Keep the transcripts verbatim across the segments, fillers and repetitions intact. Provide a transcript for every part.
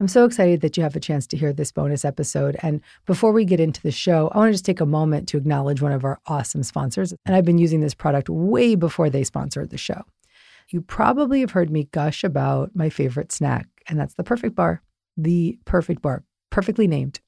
I'm so excited that you have a chance to hear this bonus episode. And before we get into the show, I want to just take a moment to acknowledge one of our awesome sponsors. And I've been using this product way before they sponsored the show. You probably have heard me gush about my favorite snack, and that's the Perfect Bar. The Perfect Bar. Perfectly named.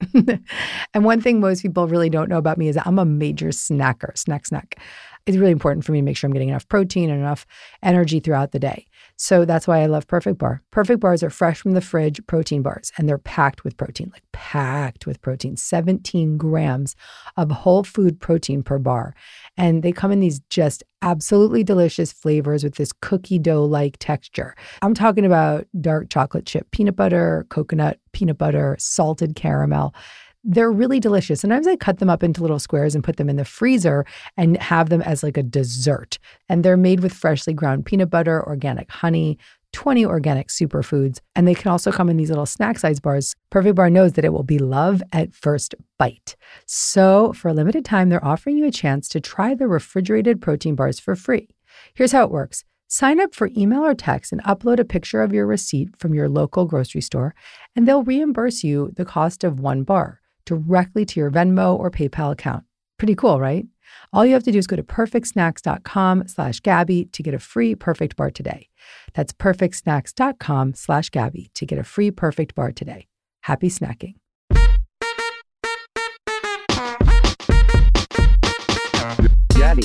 And one thing most people really don't know about me is I'm a major snacker, snack, snack. It's really important for me to make sure I'm getting enough protein and enough energy throughout the day. So that's why I love Perfect Bar. Perfect Bars are fresh from the fridge protein bars, and they're packed with protein, like packed with protein, seventeen grams of whole food protein per bar. And they come in these just absolutely delicious flavors with this cookie dough-like texture. I'm talking about dark chocolate chip peanut butter, coconut peanut butter, salted caramel. They're really delicious. Sometimes I cut them up into little squares and put them in the freezer and have them as like a dessert. And they're made with freshly ground peanut butter, organic honey, twenty organic superfoods. And they can also come in these little snack size bars. Perfect Bar knows that it will be love at first bite. So for a limited time, they're offering you a chance to try the refrigerated protein bars for free. Here's how it works. Sign up for email or text and upload a picture of your receipt from your local grocery store, and they'll reimburse you the cost of one bar directly to your Venmo or PayPal account. Pretty cool, right? All you have to do is go to perfect snacks dot com slash Gabby to get a free Perfect Bar today. That's perfect snacks dot com slash Gabby to get a free Perfect Bar today. Happy snacking. Gabby.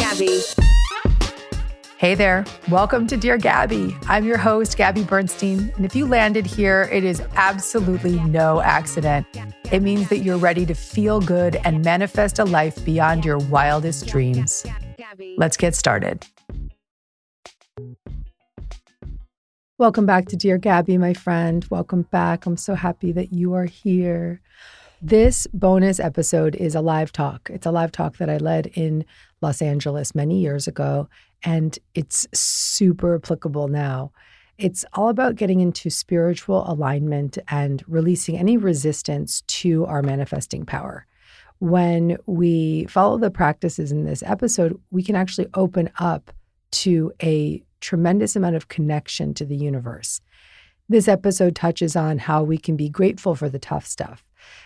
Gabby. Hey there. Welcome to Dear Gabby. I'm your host, Gabby Bernstein. And if you landed here, it is absolutely no accident. It means that you're ready to feel good and manifest a life beyond your wildest dreams. Let's get started. Welcome back to Dear Gabby, my friend. Welcome back. I'm so happy that you are here. This bonus episode is a live talk. It's a live talk that I led in Los Angeles many years ago, and it's super applicable now. It's all about getting into spiritual alignment and releasing any resistance to our manifesting power. When we follow the practices in this episode, we can actually open up to a tremendous amount of connection to the universe. This episode touches on how we can be grateful for the tough stuff.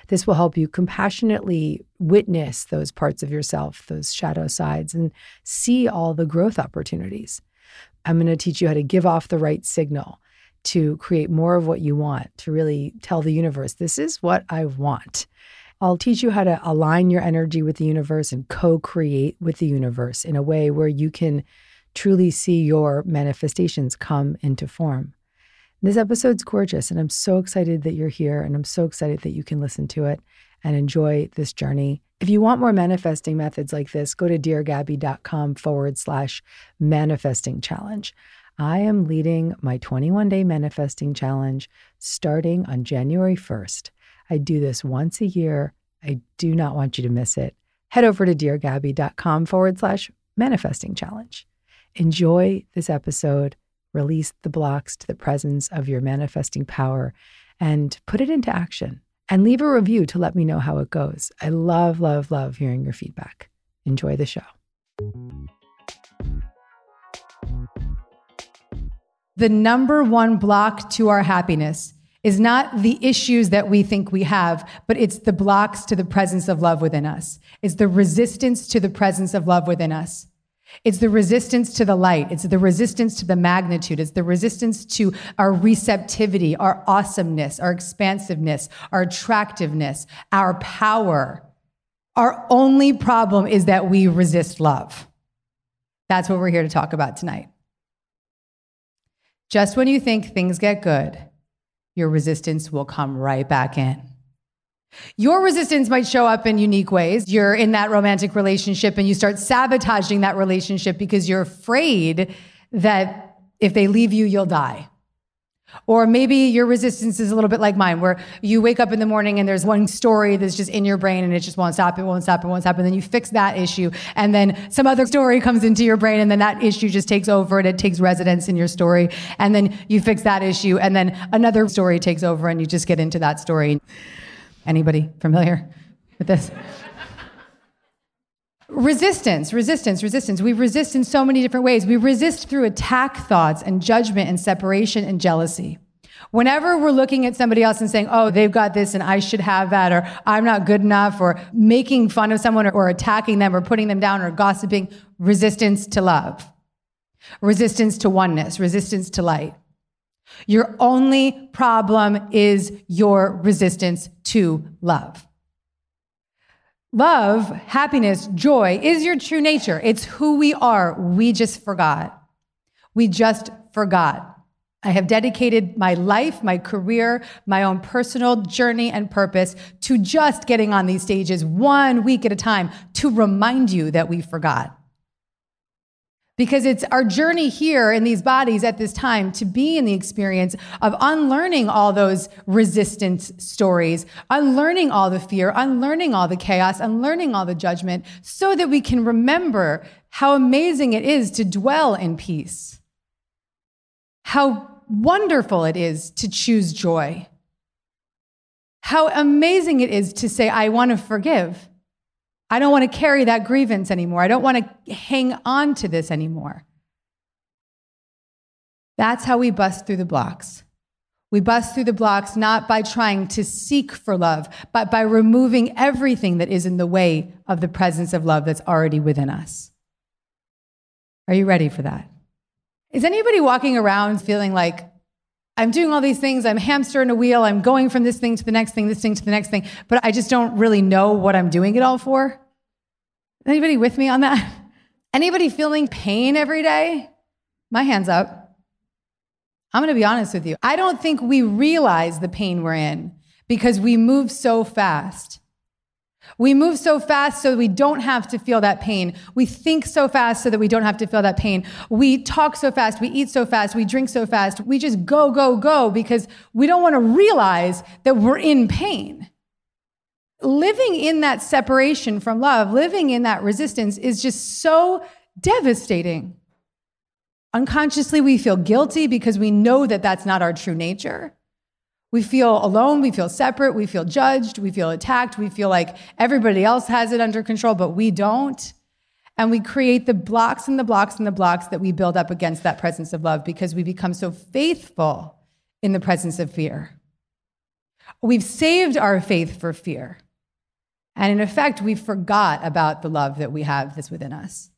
This will help you compassionately witness those parts of yourself, those shadow sides, and see all the growth opportunities. I'm going to teach you how to give off the right signal to create more of what you want, to really tell the universe, this is what I want. I'll teach you how to align your energy with the universe and co-create with the universe in a way where you can truly see your manifestations come into form. This episode's gorgeous, and I'm so excited that you're here, and I'm so excited that you can listen to it and enjoy this journey. If you want more manifesting methods like this, go to dear gabby dot com forward slash manifesting challenge. I am leading my twenty-one day manifesting challenge starting on January first. I do this once a year. I do not want you to miss it. Head over to dear gabby dot com forward slash manifesting challenge. Enjoy this episode. Release the blocks to the presence of your manifesting power and put it into action. And leave a review to let me know how it goes. I love, love, love hearing your feedback. Enjoy the show. The number one block to our happiness is not the issues that we think we have, but it's the blocks to the presence of love within us. It's the resistance to the presence of love within us. It's the resistance to the light. It's the resistance to the magnitude. It's the resistance to our receptivity, our awesomeness, our expansiveness, our attractiveness, our power. Our only problem is that we resist love. That's what we're here to talk about tonight. Just when you think things get good, your resistance will come right back in. Your resistance might show up in unique ways. You're in that romantic relationship and you start sabotaging that relationship because you're afraid that if they leave you, you'll die. Or maybe your resistance is a little bit like mine, where you wake up in the morning and there's one story that's just in your brain and it just won't stop, it won't stop, it won't stop. And then you fix that issue. And then some other story comes into your brain and then that issue just takes over and it takes residence in your story. And then you fix that issue and then another story takes over and you just get into that story. Anybody familiar with this? Resistance, resistance, resistance. We resist in so many different ways. We resist through attack thoughts and judgment and separation and jealousy. Whenever we're looking at somebody else and saying, oh, they've got this and I should have that, or I'm not good enough, or making fun of someone, or, or attacking them or putting them down or gossiping, resistance to love, resistance to oneness, resistance to light. Your only problem is your resistance to love. Love, happiness, joy is your true nature. It's who we are. We just forgot. We just forgot. I have dedicated my life, my career, my own personal journey and purpose to just getting on these stages one week at a time to remind you that we forgot. Because it's our journey here in these bodies at this time to be in the experience of unlearning all those resistance stories, unlearning all the fear, unlearning all the chaos, unlearning all the judgment, so that we can remember how amazing it is to dwell in peace, how wonderful it is to choose joy, how amazing it is to say, I want to forgive. I don't want to carry that grievance anymore. I don't want to hang on to this anymore. That's how we bust through the blocks. We bust through the blocks not by trying to seek for love, but by removing everything that is in the way of the presence of love that's already within us. Are you ready for that? Is anybody walking around feeling like, I'm doing all these things, I'm hamster in a wheel, I'm going from this thing to the next thing, this thing to the next thing, but I just don't really know what I'm doing it all for? Anybody with me on that? Anybody feeling pain every day? My hand's up. I'm gonna be honest with you. I don't think we realize the pain we're in because we move so fast. We move so fast so we don't have to feel that pain. We think so fast so that we don't have to feel that pain. We talk so fast, we eat so fast, we drink so fast. We just go, go, go because we don't want to realize that we're in pain. Living in that separation from love, living in that resistance is just so devastating. Unconsciously, we feel guilty because we know that that's not our true nature. We feel alone, we feel separate, we feel judged, we feel attacked, we feel like everybody else has it under control, but we don't. And we create the blocks and the blocks and the blocks that we build up against that presence of love because we become so faithful in the presence of fear. We've saved our faith for fear. And in effect, we forgot about the love that we have that's within us.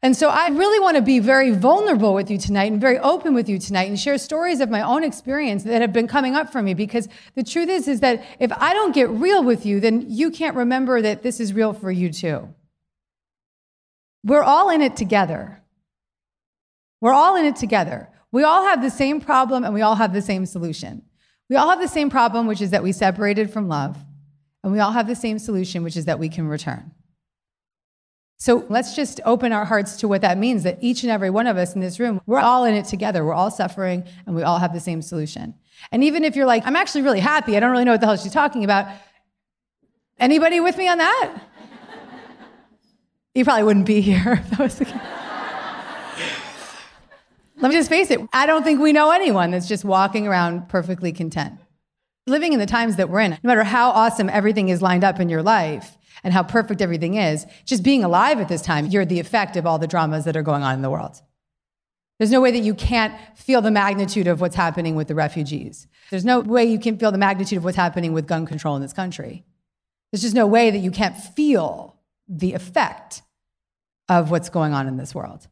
And so I really want to be very vulnerable with you tonight and very open with you tonight and share stories of my own experience that have been coming up for me, because the truth is, is that if I don't get real with you, then you can't remember that this is real for you too. We're all in it together. We're all in it together. We all have the same problem and we all have the same solution. We all have the same problem, which is that we separated from love, and we all have the same solution, which is that we can return. So let's just open our hearts to what that means, that each and every one of us in this room, we're all in it together. We're all suffering and we all have the same solution. And even if you're like, I'm actually really happy, I don't really know what the hell she's talking about. Anybody with me on that? You probably wouldn't be here if that was the case. Let me just face it. I don't think we know anyone that's just walking around perfectly content. Living in the times that we're in, no matter how awesome everything is lined up in your life and how perfect everything is, just being alive at this time, you're the effect of all the dramas that are going on in the world. There's no way that you can't feel the magnitude of what's happening with the refugees. There's no way you can feel the magnitude of what's happening with gun control in this country. There's just no way that you can't feel the effect of what's going on in this world.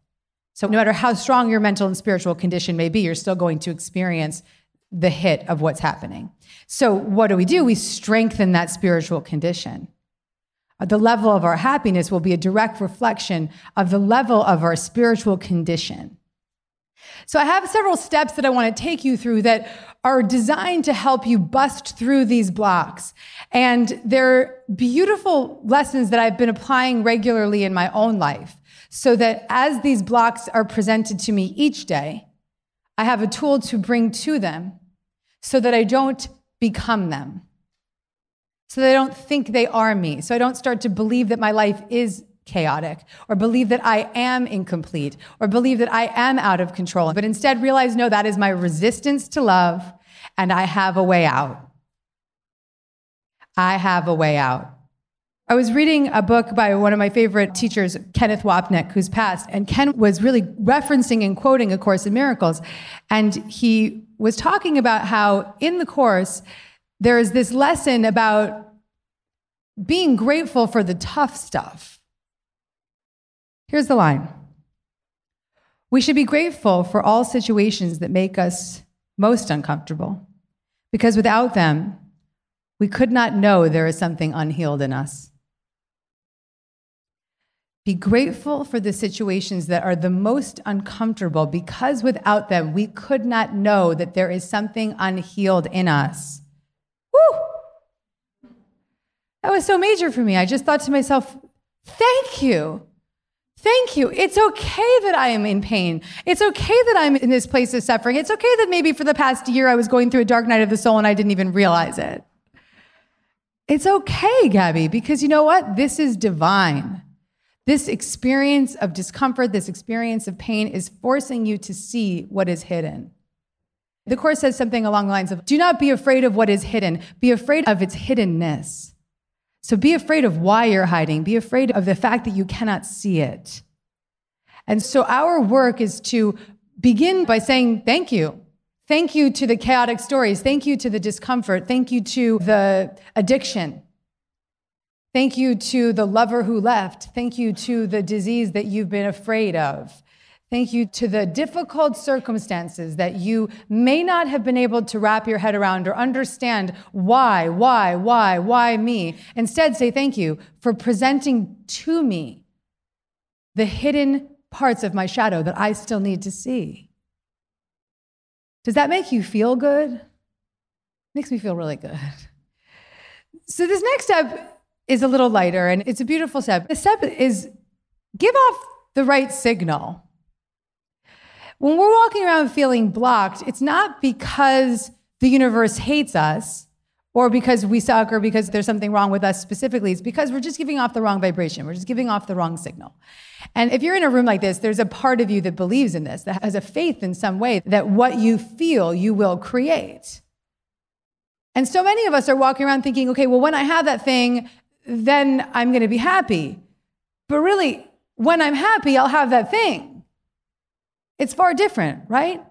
So no matter how strong your mental and spiritual condition may be, you're still going to experience the hit of what's happening. So what do we do? We strengthen that spiritual condition. The level of our happiness will be a direct reflection of the level of our spiritual condition. So I have several steps that I want to take you through that are designed to help you bust through these blocks. And they're beautiful lessons that I've been applying regularly in my own life, so that as these blocks are presented to me each day, I have a tool to bring to them so that I don't become them, so that I don't think they are me, so I don't start to believe that my life is chaotic, or believe that I am incomplete, or believe that I am out of control, but instead realize, no, that is my resistance to love, and I have a way out. I have a way out. I was reading a book by one of my favorite teachers, Kenneth Wapnick, who's passed, and Ken was really referencing and quoting A Course in Miracles, and he was talking about how in the Course, there is this lesson about being grateful for the tough stuff. Here's the line. We should be grateful for all situations that make us most uncomfortable, because without them, we could not know there is something unhealed in us. Be grateful for the situations that are the most uncomfortable, because without them, we could not know that there is something unhealed in us. Woo! That was so major for me. I just thought to myself, thank you. Thank you. It's okay that I am in pain. It's okay that I'm in this place of suffering. It's okay that maybe for the past year I was going through a dark night of the soul and I didn't even realize it. It's okay, Gabby, because you know what? This is divine. This experience of discomfort, this experience of pain is forcing you to see what is hidden. The Course says something along the lines of, do not be afraid of what is hidden. Be afraid of its hiddenness. So be afraid of why you're hiding. Be afraid of the fact that you cannot see it. And so our work is to begin by saying thank you. Thank you to the chaotic stories. Thank you to the discomfort. Thank you to the addiction. Thank you to the lover who left. Thank you to the disease that you've been afraid of. Thank you to the difficult circumstances that you may not have been able to wrap your head around or understand why, why, why, why me. Instead, say thank you for presenting to me the hidden parts of my shadow that I still need to see. Does that make you feel good? Makes me feel really good. So this next step is a little lighter, and it's a beautiful step. The step is give off the right signal. When we're walking around feeling blocked, it's not because the universe hates us or because we suck or because there's something wrong with us specifically. It's because we're just giving off the wrong vibration. We're just giving off the wrong signal. And if you're in a room like this, there's a part of you that believes in this, that has a faith in some way that what you feel, you will create. And so many of us are walking around thinking, okay, well, when I have that thing, then I'm going to be happy. But really, when I'm happy, I'll have that thing. It's far different, right?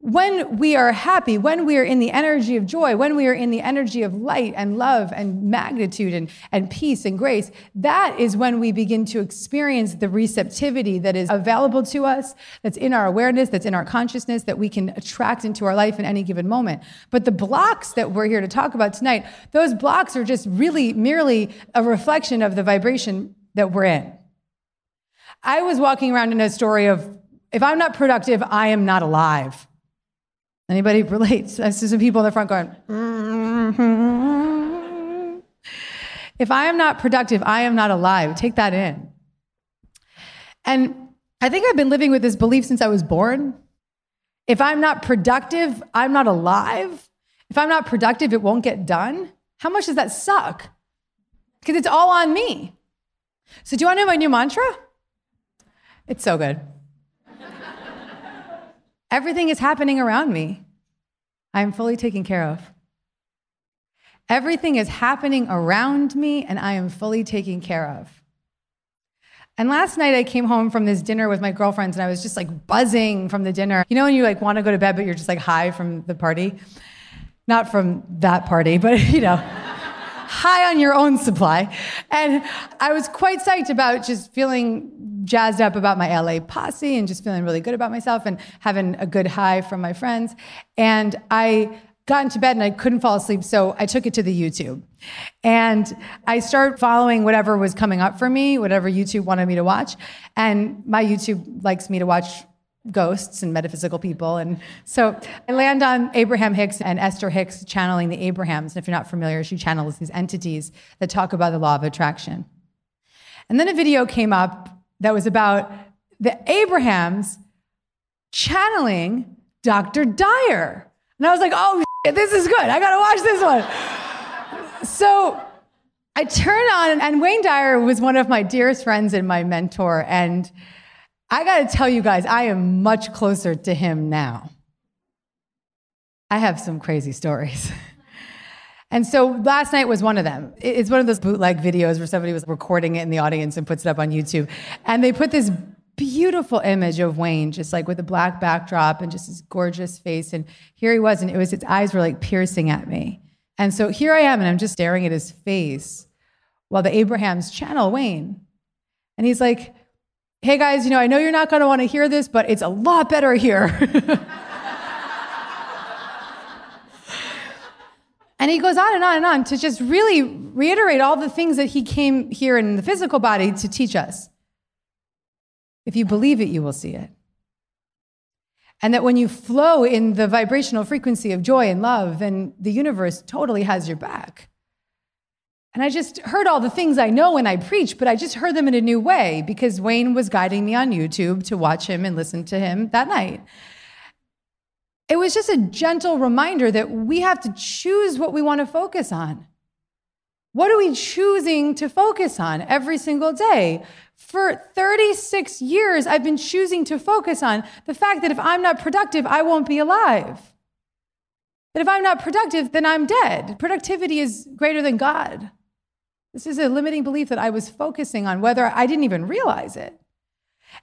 When we are happy, when we are in the energy of joy, when we are in the energy of light and love and magnitude and, and peace and grace, that is when we begin to experience the receptivity that is available to us, that's in our awareness, that's in our consciousness, that we can attract into our life in any given moment. But the blocks that we're here to talk about tonight, those blocks are just really merely a reflection of the vibration that we're in. I was walking around in a story of, if I'm not productive, I am not alive. Anybody relate? I see some people in the front going, mm-hmm. If I am not productive, I am not alive. Take that in. And I think I've been living with this belief since I was born. If I'm not productive, I'm not alive. If I'm not productive, it won't get done. How much does that suck? Because it's all on me. So do you want to know my new mantra? It's so good. Everything is happening around me. I am fully taken care of. Everything is happening around me, and I am fully taken care of. And last night I came home from this dinner with my girlfriends, and I was just like buzzing from the dinner. You know when you like want to go to bed, but you're just like high from the party? Not from that party, but you know, high on your own supply. And I was quite psyched about just feeling jazzed up about my L A posse and just feeling really good about myself and having a good high from my friends. And I got into bed and I couldn't fall asleep, so I took it to the YouTube. And I started following whatever was coming up for me, whatever YouTube wanted me to watch. And my YouTube likes me to watch ghosts and metaphysical people. And so I land on Abraham Hicks and Esther Hicks channeling the Abrahams. And if you're not familiar, she channels these entities that talk about the law of attraction. And then a video came up that was about the Abrahams channeling Doctor Dyer. And I was like, oh, shit, this is good. I gotta watch this one. So I turn on, and Wayne Dyer was one of my dearest friends and my mentor. And I gotta tell you guys, I am much closer to him now. I have some crazy stories. And so last night was one of them. It's one of those bootleg videos where somebody was recording it in the audience and puts it up on YouTube. And they put this beautiful image of Wayne, just like with a black backdrop and just his gorgeous face. And here he was, and it was, his eyes were like piercing at me. And so here I am, and I'm just staring at his face while the Abrahams channel Wayne. And he's like, hey guys, you know, I know you're not gonna wanna hear this, but it's a lot better here. And he goes on and on and on to just really reiterate all the things that he came here in the physical body to teach us. If you believe it, you will see it. And that when you flow in the vibrational frequency of joy and love, and the universe totally has your back. And I just heard all the things I know when I preach, but I just heard them in a new way because Wayne was guiding me on YouTube to watch him and listen to him that night. It was just a gentle reminder that we have to choose what we want to focus on. What are we choosing to focus on every single day? For thirty-six years, I've been choosing to focus on the fact that if I'm not productive, I won't be alive. That if I'm not productive, then I'm dead. Productivity is greater than God. This is a limiting belief that I was focusing on, whether I didn't even realize it.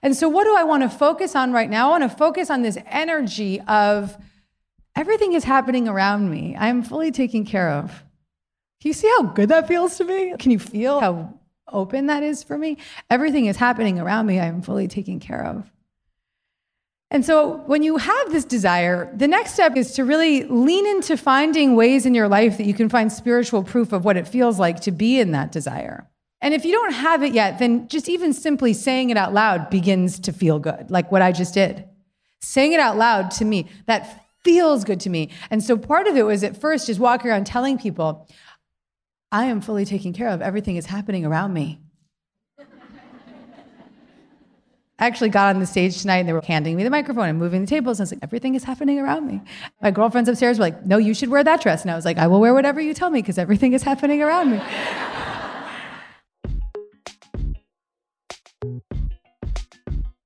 And so what do I want to focus on right now? I want to focus on this energy of everything is happening around me. I'm fully taken care of. Can you see how good that feels to me? Can you feel how open that is for me? Everything is happening around me. I'm fully taken care of. And so when you have this desire, the next step is to really lean into finding ways in your life that you can find spiritual proof of what it feels like to be in that desire. And if you don't have it yet, then just even simply saying it out loud begins to feel good, like what I just did. Saying it out loud to me, that feels good to me. And so part of it was at first just walking around telling people, I am fully taken care of. Everything is happening around me. I actually got on the stage tonight and they were handing me the microphone and moving the tables. And I was like, everything is happening around me. My girlfriends upstairs were like, no, you should wear that dress. And I was like, I will wear whatever you tell me because everything is happening around me.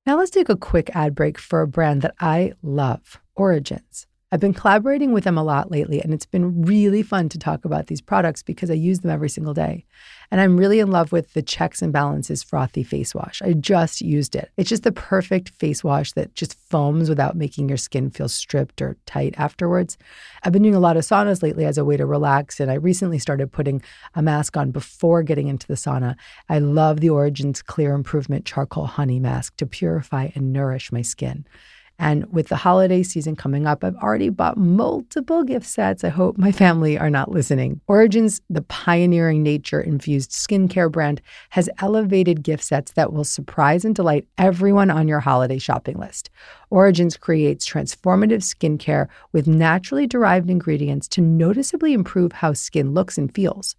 Now let's take a quick ad break for a brand that I love, Origins. I've been collaborating with them a lot lately, and it's been really fun to talk about these products because I use them every single day. And I'm really in love with the Checks and Balances Frothy Face Wash. I just used it. It's just the perfect face wash that just foams without making your skin feel stripped or tight afterwards. I've been doing a lot of saunas lately as a way to relax, and I recently started putting a mask on before getting into the sauna. I love the Origins Clear Improvement Charcoal Honey Mask to purify and nourish my skin. And with the holiday season coming up, I've already bought multiple gift sets. I hope my family are not listening. Origins, the pioneering nature-infused skincare brand, has elevated gift sets that will surprise and delight everyone on your holiday shopping list. Origins creates transformative skincare with naturally derived ingredients to noticeably improve how skin looks and feels.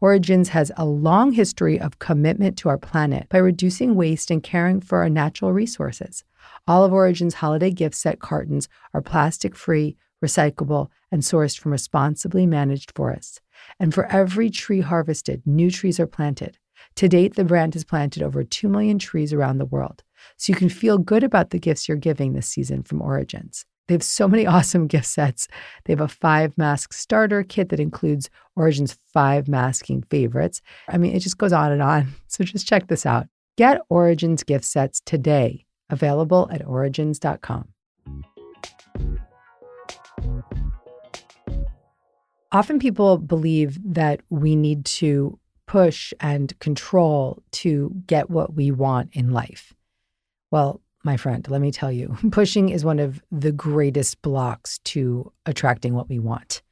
Origins has a long history of commitment to our planet by reducing waste and caring for our natural resources. All of Origins' holiday gift set cartons are plastic-free, recyclable, and sourced from responsibly managed forests. And for every tree harvested, new trees are planted. To date, the brand has planted over two million trees around the world. So you can feel good about the gifts you're giving this season from Origins. They have so many awesome gift sets. They have a five-mask starter kit that includes Origins' five masking favorites. I mean, it just goes on and on. So just check this out. Get Origins gift sets today. Available at origins dot com. Often people believe that we need to push and control to get what we want in life. Well, my friend, let me tell you, pushing is one of the greatest blocks to attracting what we want.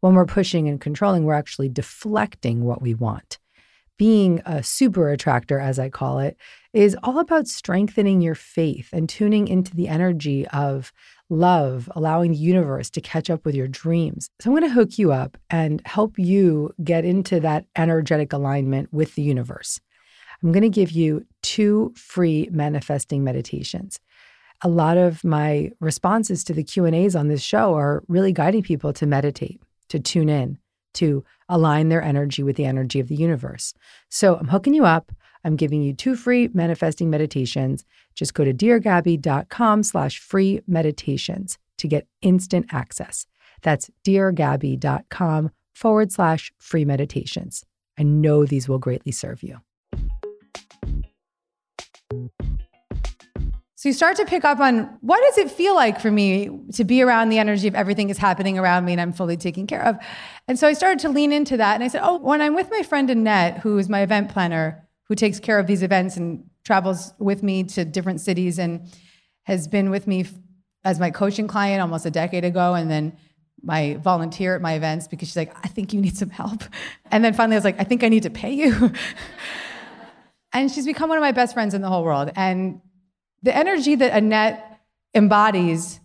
When we're pushing and controlling, we're actually deflecting what we want. Being a super attractor, as I call it, is all about strengthening your faith and tuning into the energy of love, allowing the universe to catch up with your dreams. So I'm going to hook you up and help you get into that energetic alignment with the universe. I'm going to give you two free manifesting meditations. A lot of my responses to the Q and A's on this show are really guiding people to meditate, to tune in, to align their energy with the energy of the universe. So I'm hooking you up. I'm giving you two free manifesting meditations. Just go to dear gabby dot com slash free meditations to get instant access. That's dear gabby dot com forward slash free meditations. I know these will greatly serve you. So you start to pick up on, what does it feel like for me to be around the energy of everything is happening around me and I'm fully taken care of? And so I started to lean into that. And I said, oh, when I'm with my friend Annette, who is my event planner, who takes care of these events and travels with me to different cities and has been with me as my coaching client almost a decade ago, and then my volunteer at my events, because she's like, I think you need some help. And then finally I was like, I think I need to pay you. And she's become one of my best friends in the whole world. And the energy that Annette embodies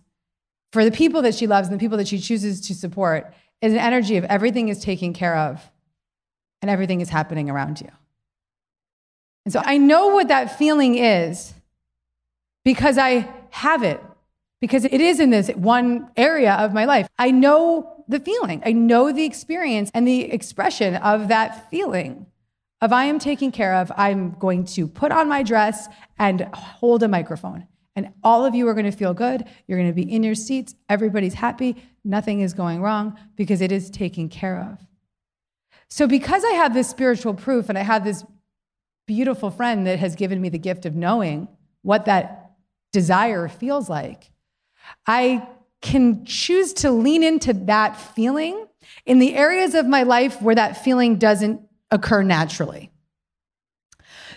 for the people that she loves and the people that she chooses to support is an energy of everything is taken care of and everything is happening around you. And so I know what that feeling is because I have it, because it is in this one area of my life. I know the feeling. I know the experience and the expression of that feeling. If I am taken care of, I'm going to put on my dress and hold a microphone. And all of you are going to feel good. You're going to be in your seats. Everybody's happy. Nothing is going wrong because it is taken care of. So because I have this spiritual proof and I have this beautiful friend that has given me the gift of knowing what that desire feels like, I can choose to lean into that feeling in the areas of my life where that feeling doesn't occur naturally.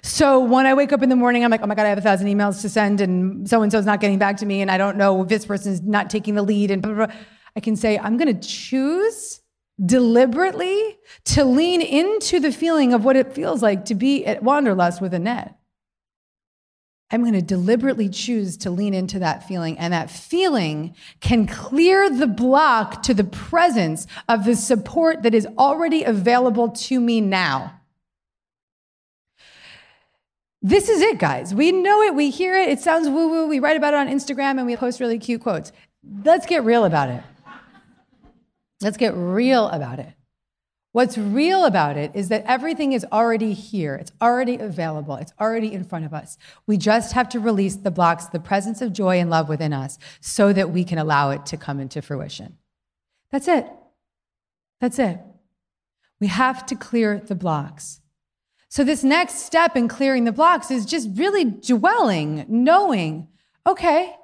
So when I wake up in the morning, I'm like, oh my God, I have a thousand emails to send and so-and-so's not getting back to me and I don't know if this person's not taking the lead and blah, blah, blah. I can say, I'm going to choose deliberately to lean into the feeling of what it feels like to be at Wanderlust with Annette. I'm going to deliberately choose to lean into that feeling, and that feeling can clear the block to the presence of the support that is already available to me now. This is it, guys. We know it. We hear it. It sounds woo-woo. We write about it on Instagram, and we post really cute quotes. Let's get real about it. Let's get real about it. What's real about it is that everything is already here. It's already available. It's already in front of us. We just have to release the blocks, the presence of joy and love within us, so that we can allow it to come into fruition. That's it. That's it. We have to clear the blocks. So this next step in clearing the blocks is just really dwelling, knowing, okay,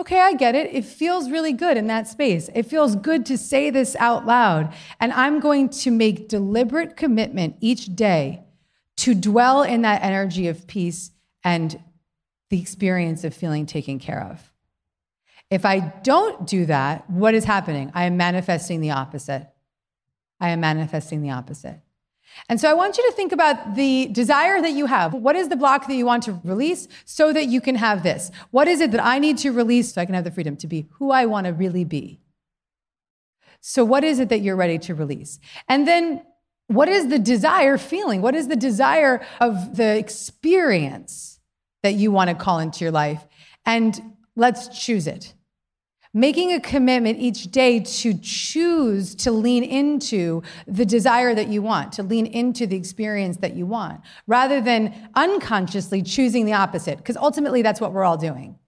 Okay, I get it. It feels really good in that space. It feels good to say this out loud. And I'm going to make deliberate commitment each day to dwell in that energy of peace and the experience of feeling taken care of. If I don't do that, what is happening? I am manifesting the opposite. I am manifesting the opposite. And so I want you to think about the desire that you have. What is the block that you want to release so that you can have this? What is it that I need to release so I can have the freedom to be who I want to really be? So what is it that you're ready to release? And then what is the desire feeling? What is the desire of the experience that you want to call into your life? And let's choose it. Making a commitment each day to choose to lean into the desire that you want, to lean into the experience that you want, rather than unconsciously choosing the opposite, because ultimately that's what we're all doing.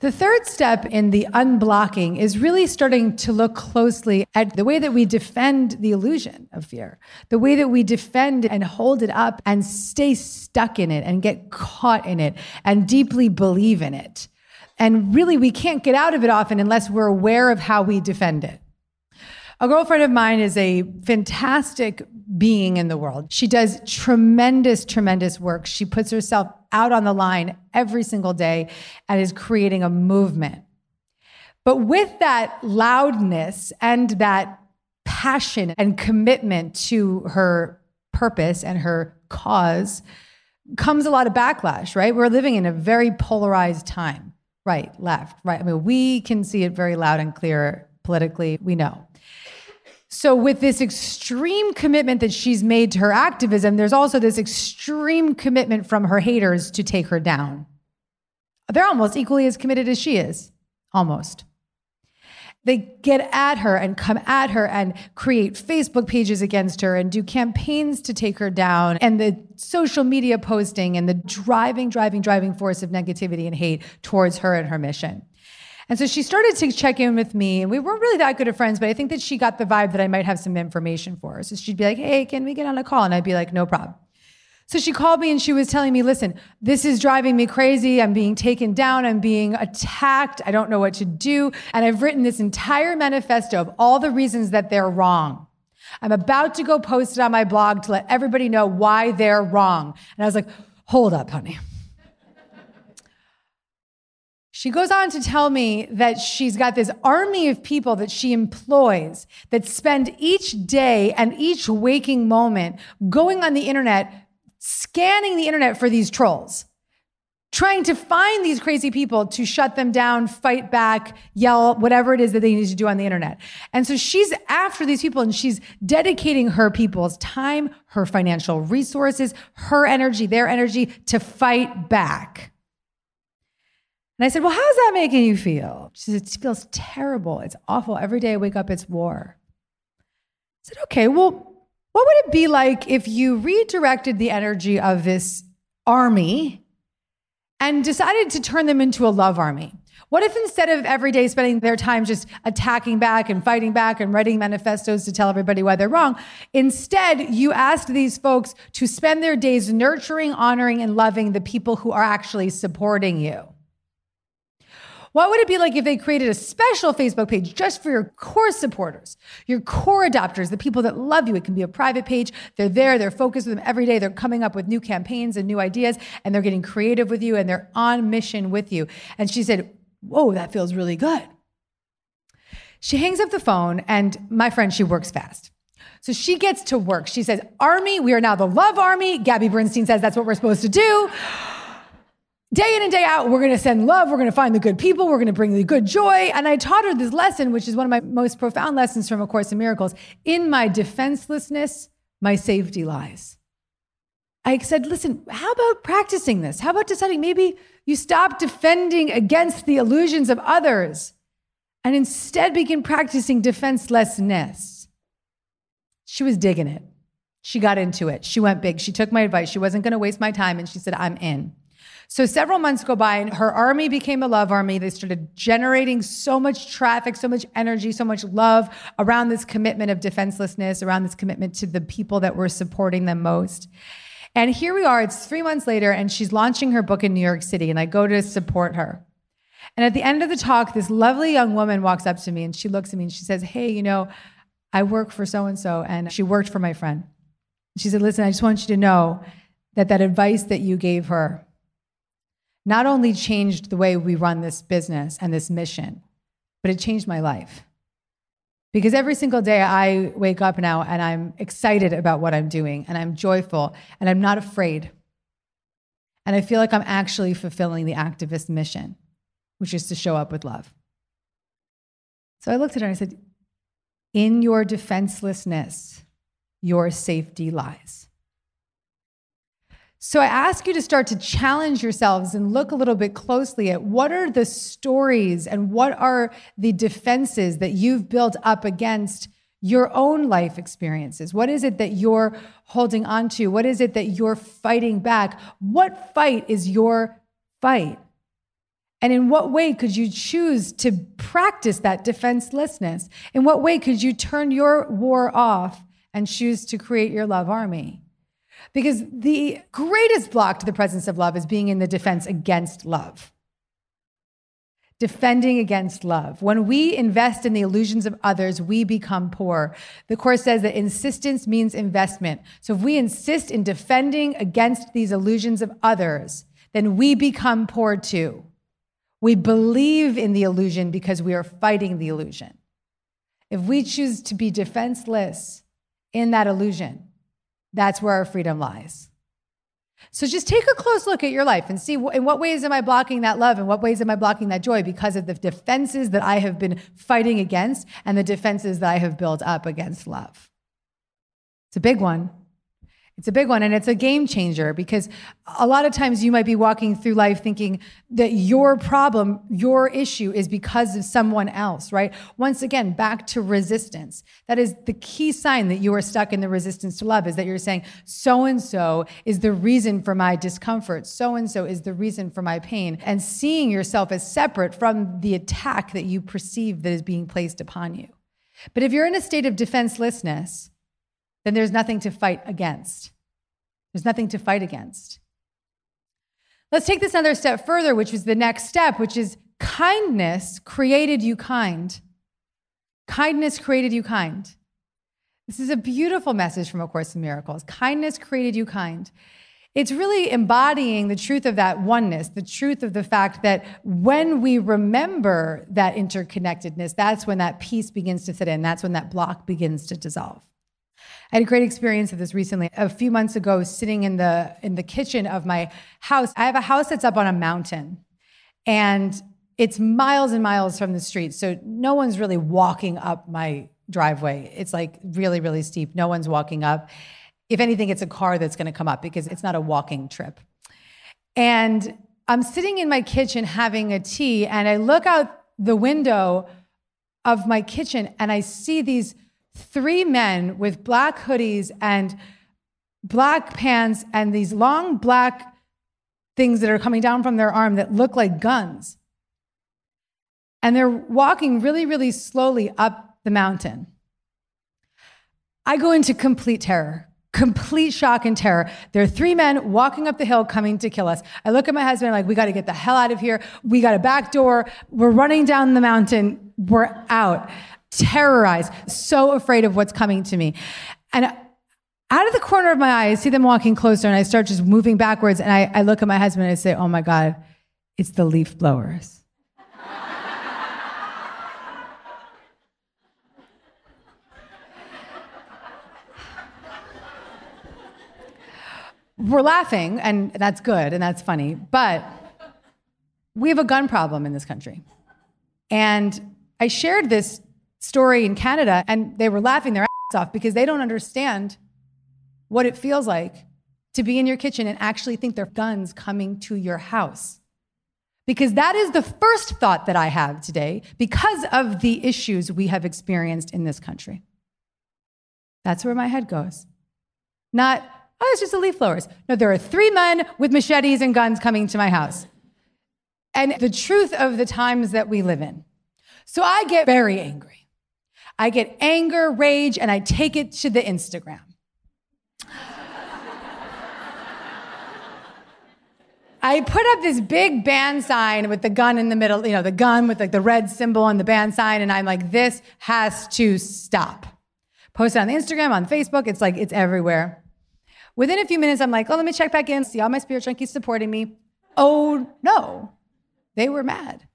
The third step in the unblocking is really starting to look closely at the way that we defend the illusion of fear, the way that we defend and hold it up and stay stuck in it and get caught in it and deeply believe in it. And really, we can't get out of it often unless we're aware of how we defend it. A girlfriend of mine is a fantastic being in the world. She does tremendous, tremendous work. She puts herself out on the line every single day and is creating a movement. But with that loudness and that passion and commitment to her purpose and her cause comes a lot of backlash, right? We're living in a very polarized time. Right, left, right. I mean, we can see it very loud and clear politically, we know. So with this extreme commitment that she's made to her activism, there's also this extreme commitment from her haters to take her down. They're almost equally as committed as she is, almost. They get at her and come at her and create Facebook pages against her and do campaigns to take her down. And the social media posting and the driving, driving, driving force of negativity and hate towards her and her mission. And so she started to check in with me, and we weren't really that good of friends, but I think that she got the vibe that I might have some information for her. So she'd be like, hey, can we get on a call? And I'd be like, no problem. So she called me and she was telling me, listen, this is driving me crazy. I'm being taken down. I'm being attacked. I don't know what to do. And I've written this entire manifesto of all the reasons that they're wrong. I'm about to go post it on my blog to let everybody know why they're wrong. And I was like, hold up, honey. She goes on to tell me that she's got this army of people that she employs that spend each day and each waking moment going on the internet, scanning the internet for these trolls, trying to find these crazy people to shut them down, fight back, yell, whatever it is that they need to do on the internet. And so she's after these people, and she's dedicating her people's time, her financial resources, her energy, their energy to fight back. And I said, well, how's that making you feel? She said, it feels terrible. It's awful. Every day I wake up, it's war. I said, okay, well, what would it be like if you redirected the energy of this army and decided to turn them into a love army? What if instead of every day spending their time just attacking back and fighting back and writing manifestos to tell everybody why they're wrong, instead you asked these folks to spend their days nurturing, honoring, and loving the people who are actually supporting you? What would it be like if they created a special Facebook page just for your core supporters, your core adopters, the people that love you? It can be a private page. They're there. They're focused with them every day. They're coming up with new campaigns and new ideas, and they're getting creative with you, and they're on mission with you. And she said, whoa, that feels really good. She hangs up the phone, and my friend, she works fast. So she gets to work. She says, army, we are now the love army. Gabby Bernstein says that's what we're supposed to do. Day in and day out, we're going to send love. We're going to find the good people. We're going to bring the good joy. And I taught her this lesson, which is one of my most profound lessons from A Course in Miracles. In my defenselessness, my safety lies. I said, listen, how about practicing this? How about deciding maybe you stop defending against the illusions of others and instead begin practicing defenselessness? She was digging it. She got into it. She went big. She took my advice. She wasn't going to waste my time. And she said, I'm in. So several months go by, and her army became a love army. They started generating so much traffic, so much energy, so much love around this commitment of defenselessness, around this commitment to the people that were supporting them most. And here we are, it's three months later, and she's launching her book in New York City, and I go to support her. And at the end of the talk, this lovely young woman walks up to me, and she looks at me, and she says, hey, you know, I work for so-and-so, and she worked for my friend. She said, listen, I just want you to know that that advice that you gave her not only changed the way we run this business and this mission, but it changed my life. Because every single day I wake up now and I'm excited about what I'm doing and I'm joyful and I'm not afraid. And I feel like I'm actually fulfilling the activist mission, which is to show up with love. So I looked at her and I said, in your defenselessness, your safety lies. So I ask you to start to challenge yourselves and look a little bit closely at what are the stories and what are the defenses that you've built up against your own life experiences. What is it that you're holding on to? What is it that you're fighting back? What fight is your fight? And in what way could you choose to practice that defenselessness? In what way could you turn your war off and choose to create your love army? Because the greatest block to the presence of love is being in the defense against love. Defending against love. When we invest in the illusions of others, we become poor. The Course says that insistence means investment. So if we insist in defending against these illusions of others, then we become poor too. We believe in the illusion because we are fighting the illusion. If we choose to be defenseless in that illusion, that's where our freedom lies. So just take a close look at your life and see in what ways am I blocking that love and what ways am I blocking that joy because of the defenses that I have been fighting against and the defenses that I have built up against love. It's a big one. It's a big one, and it's a game changer because a lot of times you might be walking through life thinking that your problem, your issue is because of someone else, right? Once again, back to resistance. That is the key sign that you are stuck in the resistance to love is that you're saying so-and-so is the reason for my discomfort. So-and-so is the reason for my pain. And seeing yourself as separate from the attack that you perceive that is being placed upon you. But if you're in a state of defenselessness, then there's nothing to fight against. There's nothing to fight against. Let's take this another step further, which is the next step, which is kindness created you kind. Kindness created you kind. This is a beautiful message from A Course in Miracles. Kindness created you kind. It's really embodying the truth of that oneness, the truth of the fact that when we remember that interconnectedness, that's when that peace begins to sit in. That's when that block begins to dissolve. I had a great experience of this recently. A few months ago, sitting in the in the kitchen of my house, I have a house that's up on a mountain, and it's miles and miles from the street. So no one's really walking up my driveway. It's like really, really steep. No one's walking up. If anything, it's a car that's going to come up because it's not a walking trip. And I'm sitting in my kitchen having a tea, and I look out the window of my kitchen, and I see these three men with black hoodies and black pants and these long black things that are coming down from their arm that look like guns. And they're walking really, really slowly up the mountain. I go into complete terror, complete shock and terror. There are three men walking up the hill coming to kill us. I look at my husband, I'm like, we got to get the hell out of here. We got a back door. We're running down the mountain. We're out. Terrorized, so afraid of what's coming to me. And out of the corner of my eye, I see them walking closer and I start just moving backwards. And I, I look at my husband and I say, oh my God, it's the leaf blowers. We're laughing and that's good and that's funny, but we have a gun problem in this country. And I shared this story in Canada, and they were laughing their ass off because they don't understand what it feels like to be in your kitchen and actually think there are guns coming to your house. Because that is the first thought that I have today because of the issues we have experienced in this country. That's where my head goes. Not, oh, it's just the leaf blowers. No, there are three men with machetes and guns coming to my house. And the truth of the times that we live in. So I get very angry. I get anger, rage, and I take it to the Instagram. I put up this big band sign with the gun in the middle, you know, the gun with like the red symbol and the band sign, and I'm like, this has to stop. Post it on Instagram, on Facebook, it's like, it's everywhere. Within a few minutes, I'm like, oh, let me check back in, see all my spirit junkies supporting me. Oh, no, they were mad.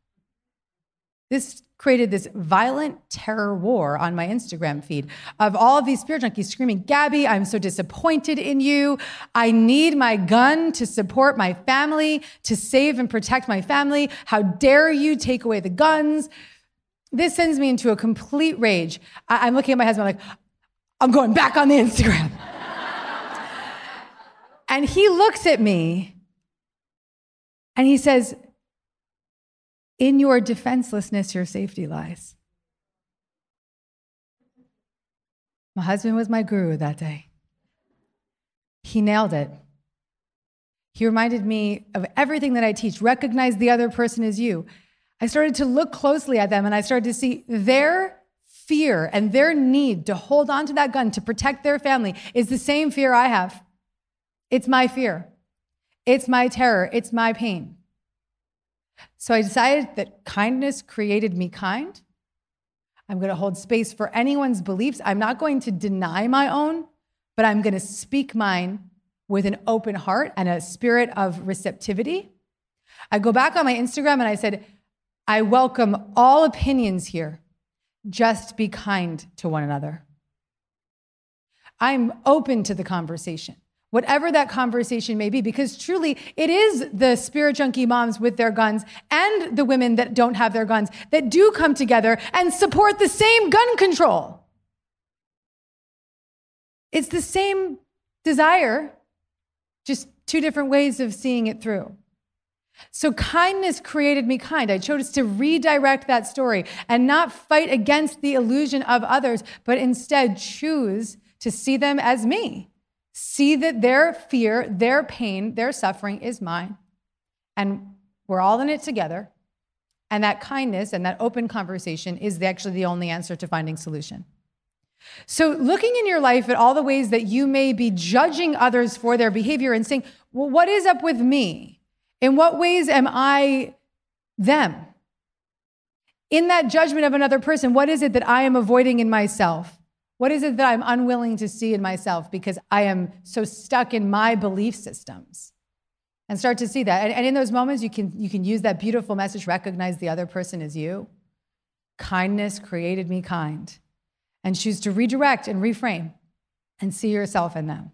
This created this violent terror war on my Instagram feed of all of these spirit junkies screaming, Gabby, I'm so disappointed in you. I need my gun to support my family, to save and protect my family. How dare you take away the guns? This sends me into a complete rage. I- I'm looking at my husband like, I'm going back on the Instagram. And he looks at me and he says, in your defenselessness, your safety lies. My husband was my guru that day. He nailed it. He reminded me of everything that I teach. Recognize the other person as you. I started to look closely at them and I started to see their fear and their need to hold on to that gun to protect their family is the same fear I have. It's my fear. It's my terror. It's my pain. So I decided that kindness created me kind. I'm going to hold space for anyone's beliefs. I'm not going to deny my own, but I'm going to speak mine with an open heart and a spirit of receptivity. I go back on my Instagram and I said, I welcome all opinions here. Just be kind to one another. I'm open to the conversation. Whatever that conversation may be, because truly it is the spirit junkie moms with their guns and the women that don't have their guns that do come together and support the same gun control. It's the same desire, just two different ways of seeing it through. So kindness created me kind. I chose to redirect that story and not fight against the illusion of others, but instead choose to see them as me. See that their fear, their pain, their suffering is mine. And we're all in it together. And that kindness and that open conversation is actually the only answer to finding solution. So looking in your life at all the ways that you may be judging others for their behavior and saying, well, what is up with me? In what ways am I them? In that judgment of another person, what is it that I am avoiding in myself? What is it that I'm unwilling to see in myself because I am so stuck in my belief systems? And start to see that. And, and in those moments, you can you can use that beautiful message, recognize the other person as you. Kindness created me kind. And choose to redirect and reframe and see yourself in them.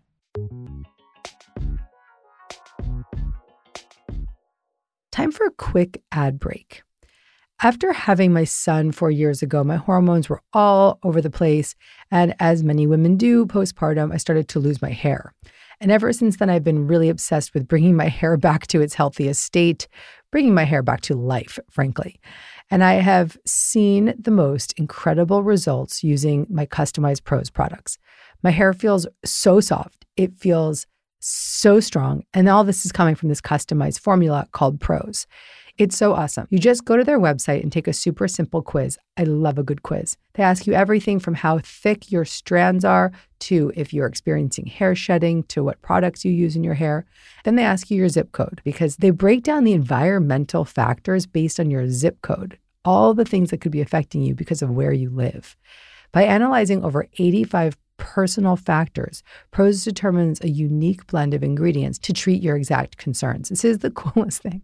Time for a quick ad break. After having my son four years ago, my hormones were all over the place. And as many women do postpartum, I started to lose my hair. And ever since then, I've been really obsessed with bringing my hair back to its healthiest state, bringing my hair back to life, frankly. And I have seen the most incredible results using my customized Prose products. My hair feels so soft. It feels so strong. And all this is coming from this customized formula called Prose. It's so awesome. You just go to their website and take a super simple quiz. I love a good quiz. They ask you everything from how thick your strands are to if you're experiencing hair shedding to what products you use in your hair. Then they ask you your zip code because they break down the environmental factors based on your zip code, all the things that could be affecting you because of where you live. By analyzing over eighty-five personal factors, Prose determines a unique blend of ingredients to treat your exact concerns. This is the coolest thing.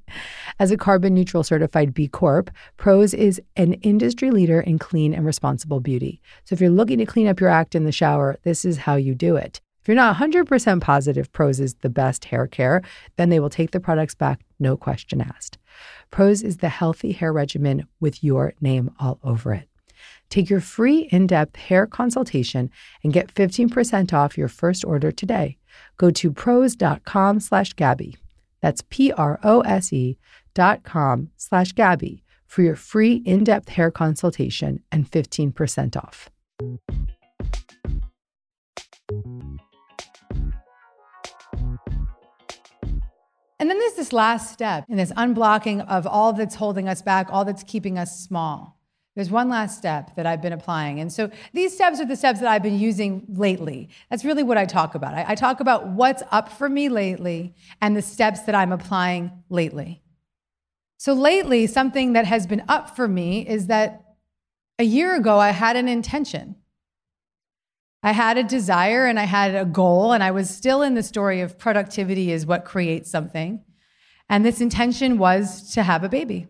As a carbon neutral certified B Corp, Prose is an industry leader in clean and responsible beauty. So if you're looking to clean up your act in the shower, this is how you do it. If you're not one hundred percent positive Prose is the best hair care, then they will take the products back, no question asked. Prose is the healthy hair regimen with your name all over it. Take your free in-depth hair consultation and get fifteen percent off your first order today. Go to prose.com slash Gabby. That's P R O S E dot com slash Gabby for your free in-depth hair consultation and fifteen percent off. And then there's this last step in this unblocking of all that's holding us back, all that's keeping us small. There's one last step that I've been applying. And so these steps are the steps that I've been using lately. That's really what I talk about. I, I talk about what's up for me lately and the steps that I'm applying lately. So lately, something that has been up for me is that a year ago, I had an intention. I had a desire and I had a goal, and I was still in the story of productivity is what creates something. And this intention was to have a baby.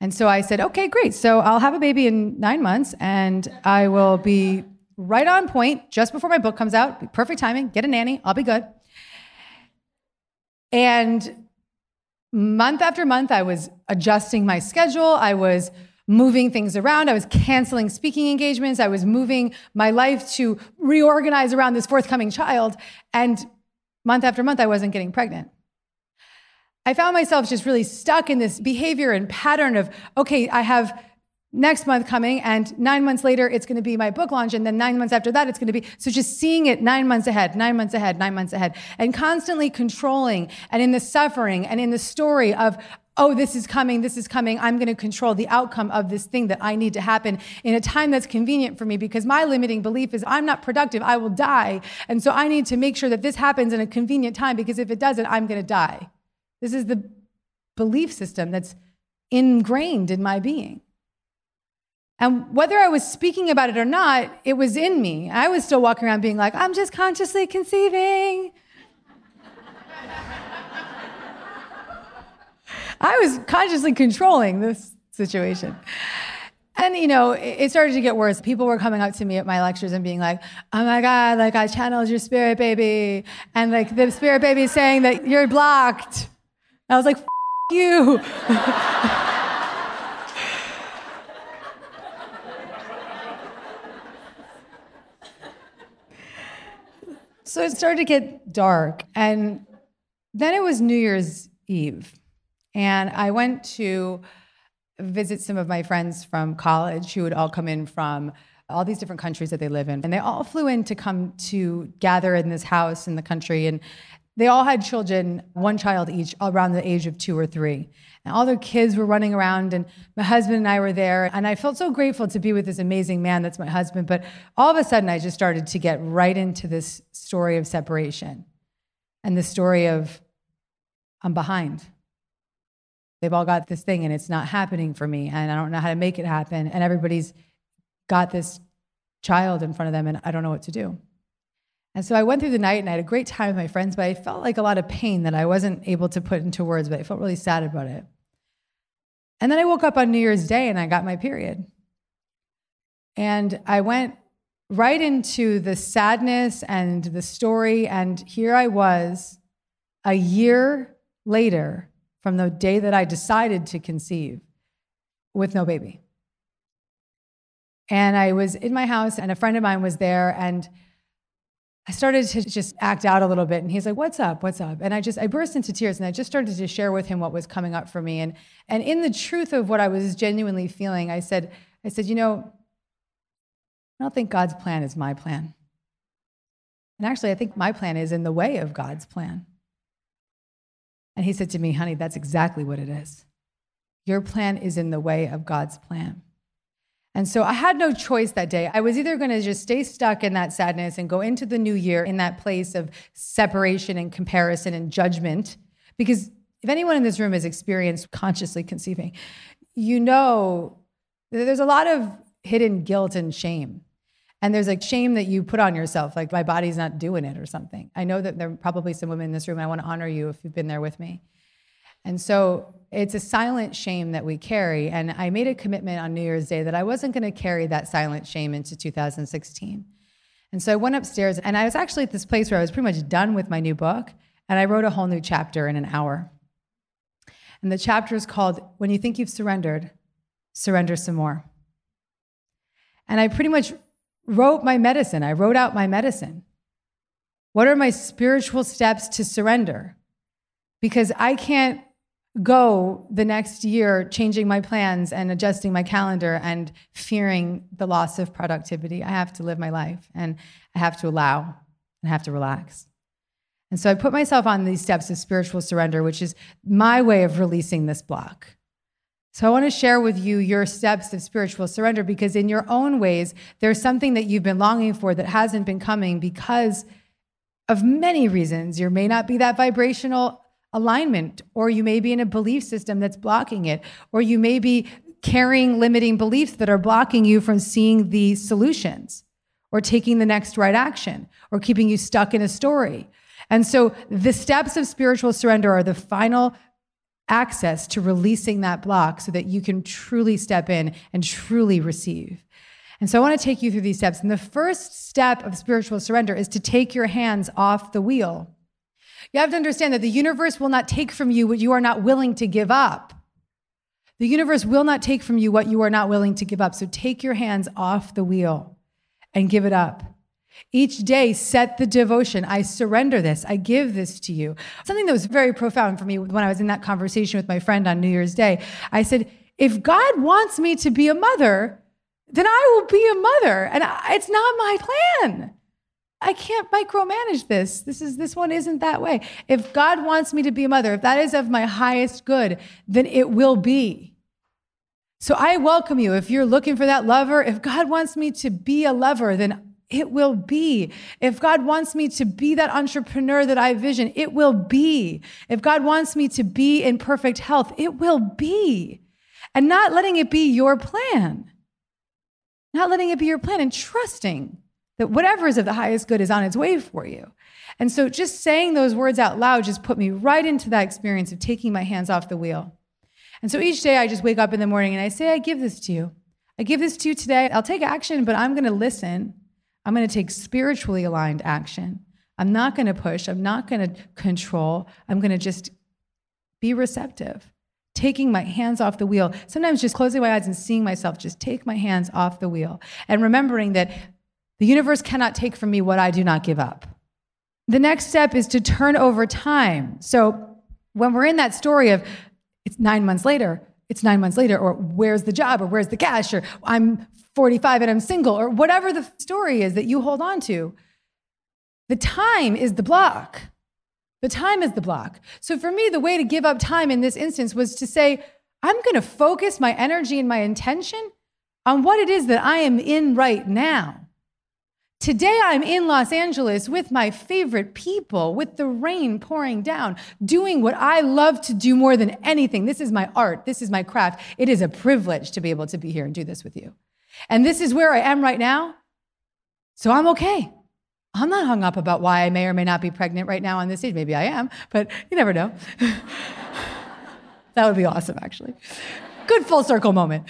And so I said, okay, great. So I'll have a baby in nine months and I will be right on point just before my book comes out. Perfect timing, get a nanny, I'll be good. And month after month, I was adjusting my schedule. I was moving things around. I was canceling speaking engagements. I was moving my life to reorganize around this forthcoming child. And month after month, I wasn't getting pregnant. I found myself just really stuck in this behavior and pattern of, okay, I have next month coming and nine months later, it's going to be my book launch. And then nine months after that, it's going to be, so just seeing it nine months ahead, nine months ahead, nine months ahead, and constantly controlling and in the suffering and in the story of, oh, this is coming, this is coming. I'm going to control the outcome of this thing that I need to happen in a time that's convenient for me because my limiting belief is I'm not productive, I will die. And so I need to make sure that this happens in a convenient time because if it doesn't, I'm going to die. This is the belief system that's ingrained in my being. And whether I was speaking about it or not, it was in me. I was still walking around being like, I'm just consciously conceiving. I was consciously controlling this situation. And, you know, it started to get worse. People were coming up to me at my lectures and being like, oh my God, like I channeled your spirit baby. And like the spirit baby is saying that you're blocked. And I was like, F you. So it started to get dark. And then it was New Year's Eve. And I went to visit some of my friends from college who would all come in from all these different countries that they live in. And they all flew in to come to gather in this house in the country. And they all had children, one child each, around the age of two or three. And all their kids were running around. And my husband and I were there. And I felt so grateful to be with this amazing man that's my husband. But all of a sudden, I just started to get right into this story of separation and the story of I'm behind. They've all got this thing and it's not happening for me and I don't know how to make it happen and everybody's got this child in front of them and I don't know what to do. And so I went through the night and I had a great time with my friends, but I felt like a lot of pain that I wasn't able to put into words, but I felt really sad about it. And then I woke up on New Year's Day and I got my period. And I went right into the sadness and the story, and here I was a year later from the day that I decided to conceive with no baby. And I was in my house and a friend of mine was there and I started to just act out a little bit. And he's like, what's up, what's up? And I just, I burst into tears and I just started to share with him what was coming up for me. And and in the truth of what I was genuinely feeling, I said, I said, you know, I don't think God's plan is my plan. And actually, I think my plan is in the way of God's plan. And he said to me, honey, that's exactly what it is. Your plan is in the way of God's plan. And so I had no choice that day. I was either going to just stay stuck in that sadness and go into the new year in that place of separation and comparison and judgment. Because if anyone in this room has experienced consciously conceiving, you know there's a lot of hidden guilt and shame. And there's like shame that you put on yourself, like my body's not doing it or something. I know that there are probably some women in this room, and I want to honor you if you've been there with me. And so it's a silent shame that we carry. And I made a commitment on New Year's Day that I wasn't going to carry that silent shame into two thousand sixteen. And so I went upstairs and I was actually at this place where I was pretty much done with my new book. And I wrote a whole new chapter in an hour. And the chapter is called, When You Think You've Surrendered, Surrender Some More. And I pretty much wrote my medicine. I wrote out my medicine. What are my spiritual steps to surrender? Because I can't go the next year changing my plans and adjusting my calendar and fearing the loss of productivity. I have to live my life and I have to allow and I have to relax. And so I put myself on these steps of spiritual surrender, which is my way of releasing this block. So I want to share with you your steps of spiritual surrender because in your own ways, there's something that you've been longing for that hasn't been coming because of many reasons. You may not be that vibrational alignment, or you may be in a belief system that's blocking it, or you may be carrying limiting beliefs that are blocking you from seeing the solutions or taking the next right action or keeping you stuck in a story. And so the steps of spiritual surrender are the final access to releasing that block so that you can truly step in and truly receive. And so I want to take you through these steps. And the first step of spiritual surrender is to take your hands off the wheel. You have to understand that the universe will not take from you what you are not willing to give up. The universe will not take from you what you are not willing to give up. So take your hands off the wheel and give it up. Each day, set the devotion. I surrender this. I give this to you. Something that was very profound for me when I was in that conversation with my friend on New Year's Day, I said, if God wants me to be a mother, then I will be a mother. And I, it's not my plan. I can't micromanage this. This is this one isn't that way. If God wants me to be a mother, if that is of my highest good, then it will be. So I welcome you. If you're looking for that lover, if God wants me to be a lover, then it will be. If God wants me to be that entrepreneur that I vision, it will be. If God wants me to be in perfect health, it will be. And not letting it be your plan. Not letting it be your plan and trusting that whatever is of the highest good is on its way for you. And so just saying those words out loud just put me right into that experience of taking my hands off the wheel. And so each day I just wake up in the morning and I say, I give this to you. I give this to you today. I'll take action, but I'm going to listen. I'm going to take spiritually aligned action. I'm not going to push. I'm not going to control. I'm going to just be receptive, taking my hands off the wheel. Sometimes just closing my eyes and seeing myself just take my hands off the wheel and remembering that the universe cannot take from me what I do not give up. The next step is to turn over time. So when we're in that story of it's nine months later, it's nine months later, or where's the job, or where's the cash, or I'm forty-five and I'm single, or whatever the story is that you hold on to, the time is the block. The time is the block. So for me, the way to give up time in this instance was to say, I'm going to focus my energy and my intention on what it is that I am in right now. Today, I'm in Los Angeles with my favorite people, with the rain pouring down, doing what I love to do more than anything. This is my art. This is my craft. It is a privilege to be able to be here and do this with you. And this is where I am right now. So I'm okay. I'm not hung up about why I may or may not be pregnant right now on this stage. Maybe I am, but you never know. That would be awesome, actually. Good full circle moment.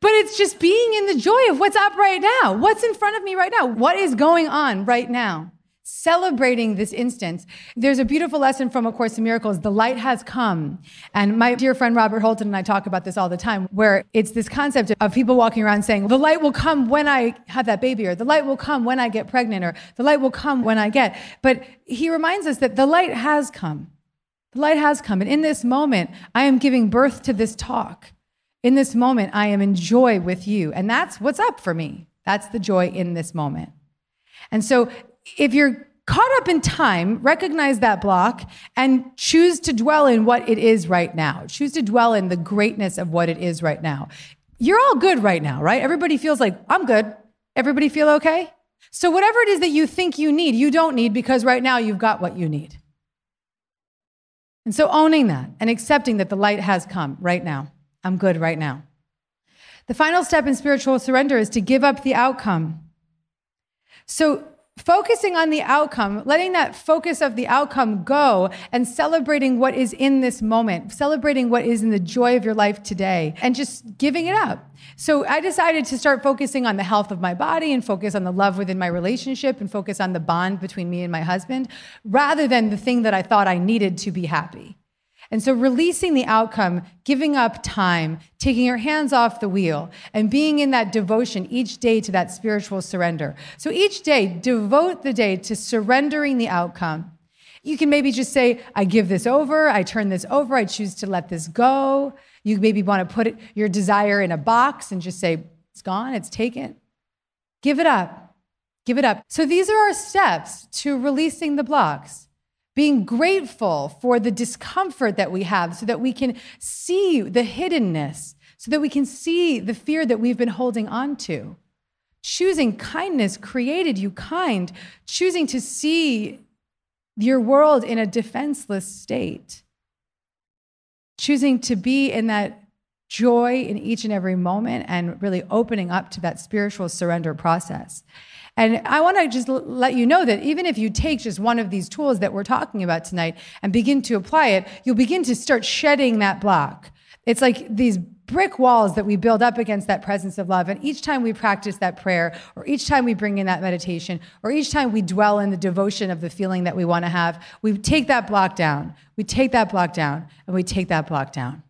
But it's just being in the joy of what's up right now. What's in front of me right now? What is going on right now? Celebrating this instance. There's a beautiful lesson from A Course in Miracles, The Light Has Come. And my dear friend Robert Holden and I talk about this all the time, where it's this concept of people walking around saying, the light will come when I have that baby, or the light will come when I get pregnant, or the light will come when I get. But he reminds us that the light has come. The light has come. And in this moment, I am giving birth to this talk. In this moment, I am in joy with you. And that's what's up for me. That's the joy in this moment. And so if you're caught up in time, recognize that block and choose to dwell in what it is right now. Choose to dwell in the greatness of what it is right now. You're all good right now, right? Everybody feels like, I'm good. Everybody feel okay? So whatever it is that you think you need, you don't need, because right now you've got what you need. And so owning that and accepting that the light has come right now. I'm good right now. The final step in spiritual surrender is to give up the outcome. So focusing on the outcome, letting that focus of the outcome go and celebrating what is in this moment, celebrating what is in the joy of your life today, and just giving it up. So I decided to start focusing on the health of my body and focus on the love within my relationship and focus on the bond between me and my husband, rather than the thing that I thought I needed to be happy. And so releasing the outcome, giving up time, taking your hands off the wheel, and being in that devotion each day to that spiritual surrender. So each day, devote the day to surrendering the outcome. You can maybe just say, I give this over, I turn this over, I choose to let this go. You maybe want to put your desire in a box and just say, it's gone, it's taken. Give it up, give it up. So these are our steps to releasing the blocks. Being grateful for the discomfort that we have so that we can see the hiddenness, so that we can see the fear that we've been holding on to. Choosing kindness created you kind. Choosing to see your world in a defenseless state. Choosing to be in that joy in each and every moment and really opening up to that spiritual surrender process. And I want to just let you know that even if you take just one of these tools that we're talking about tonight and begin to apply it, you'll begin to start shedding that block. It's like these brick walls that we build up against that presence of love. And each time we practice that prayer, or each time we bring in that meditation, or each time we dwell in the devotion of the feeling that we want to have, we take that block down. We take that block down, and we take that block down.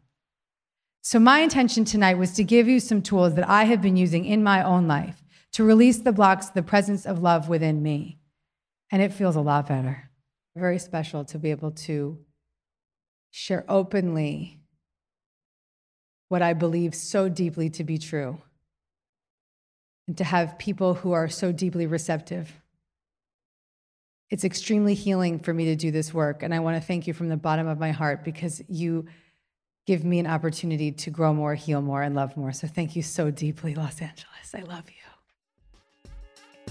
So my intention tonight was to give you some tools that I have been using in my own life to release the blocks, the presence of love within me. And it feels a lot better. Very special to be able to share openly what I believe so deeply to be true, and to have people who are so deeply receptive. It's extremely healing for me to do this work, and I want to thank you from the bottom of my heart, because you give me an opportunity to grow more, heal more, and love more. So thank you so deeply, Los Angeles. I love you.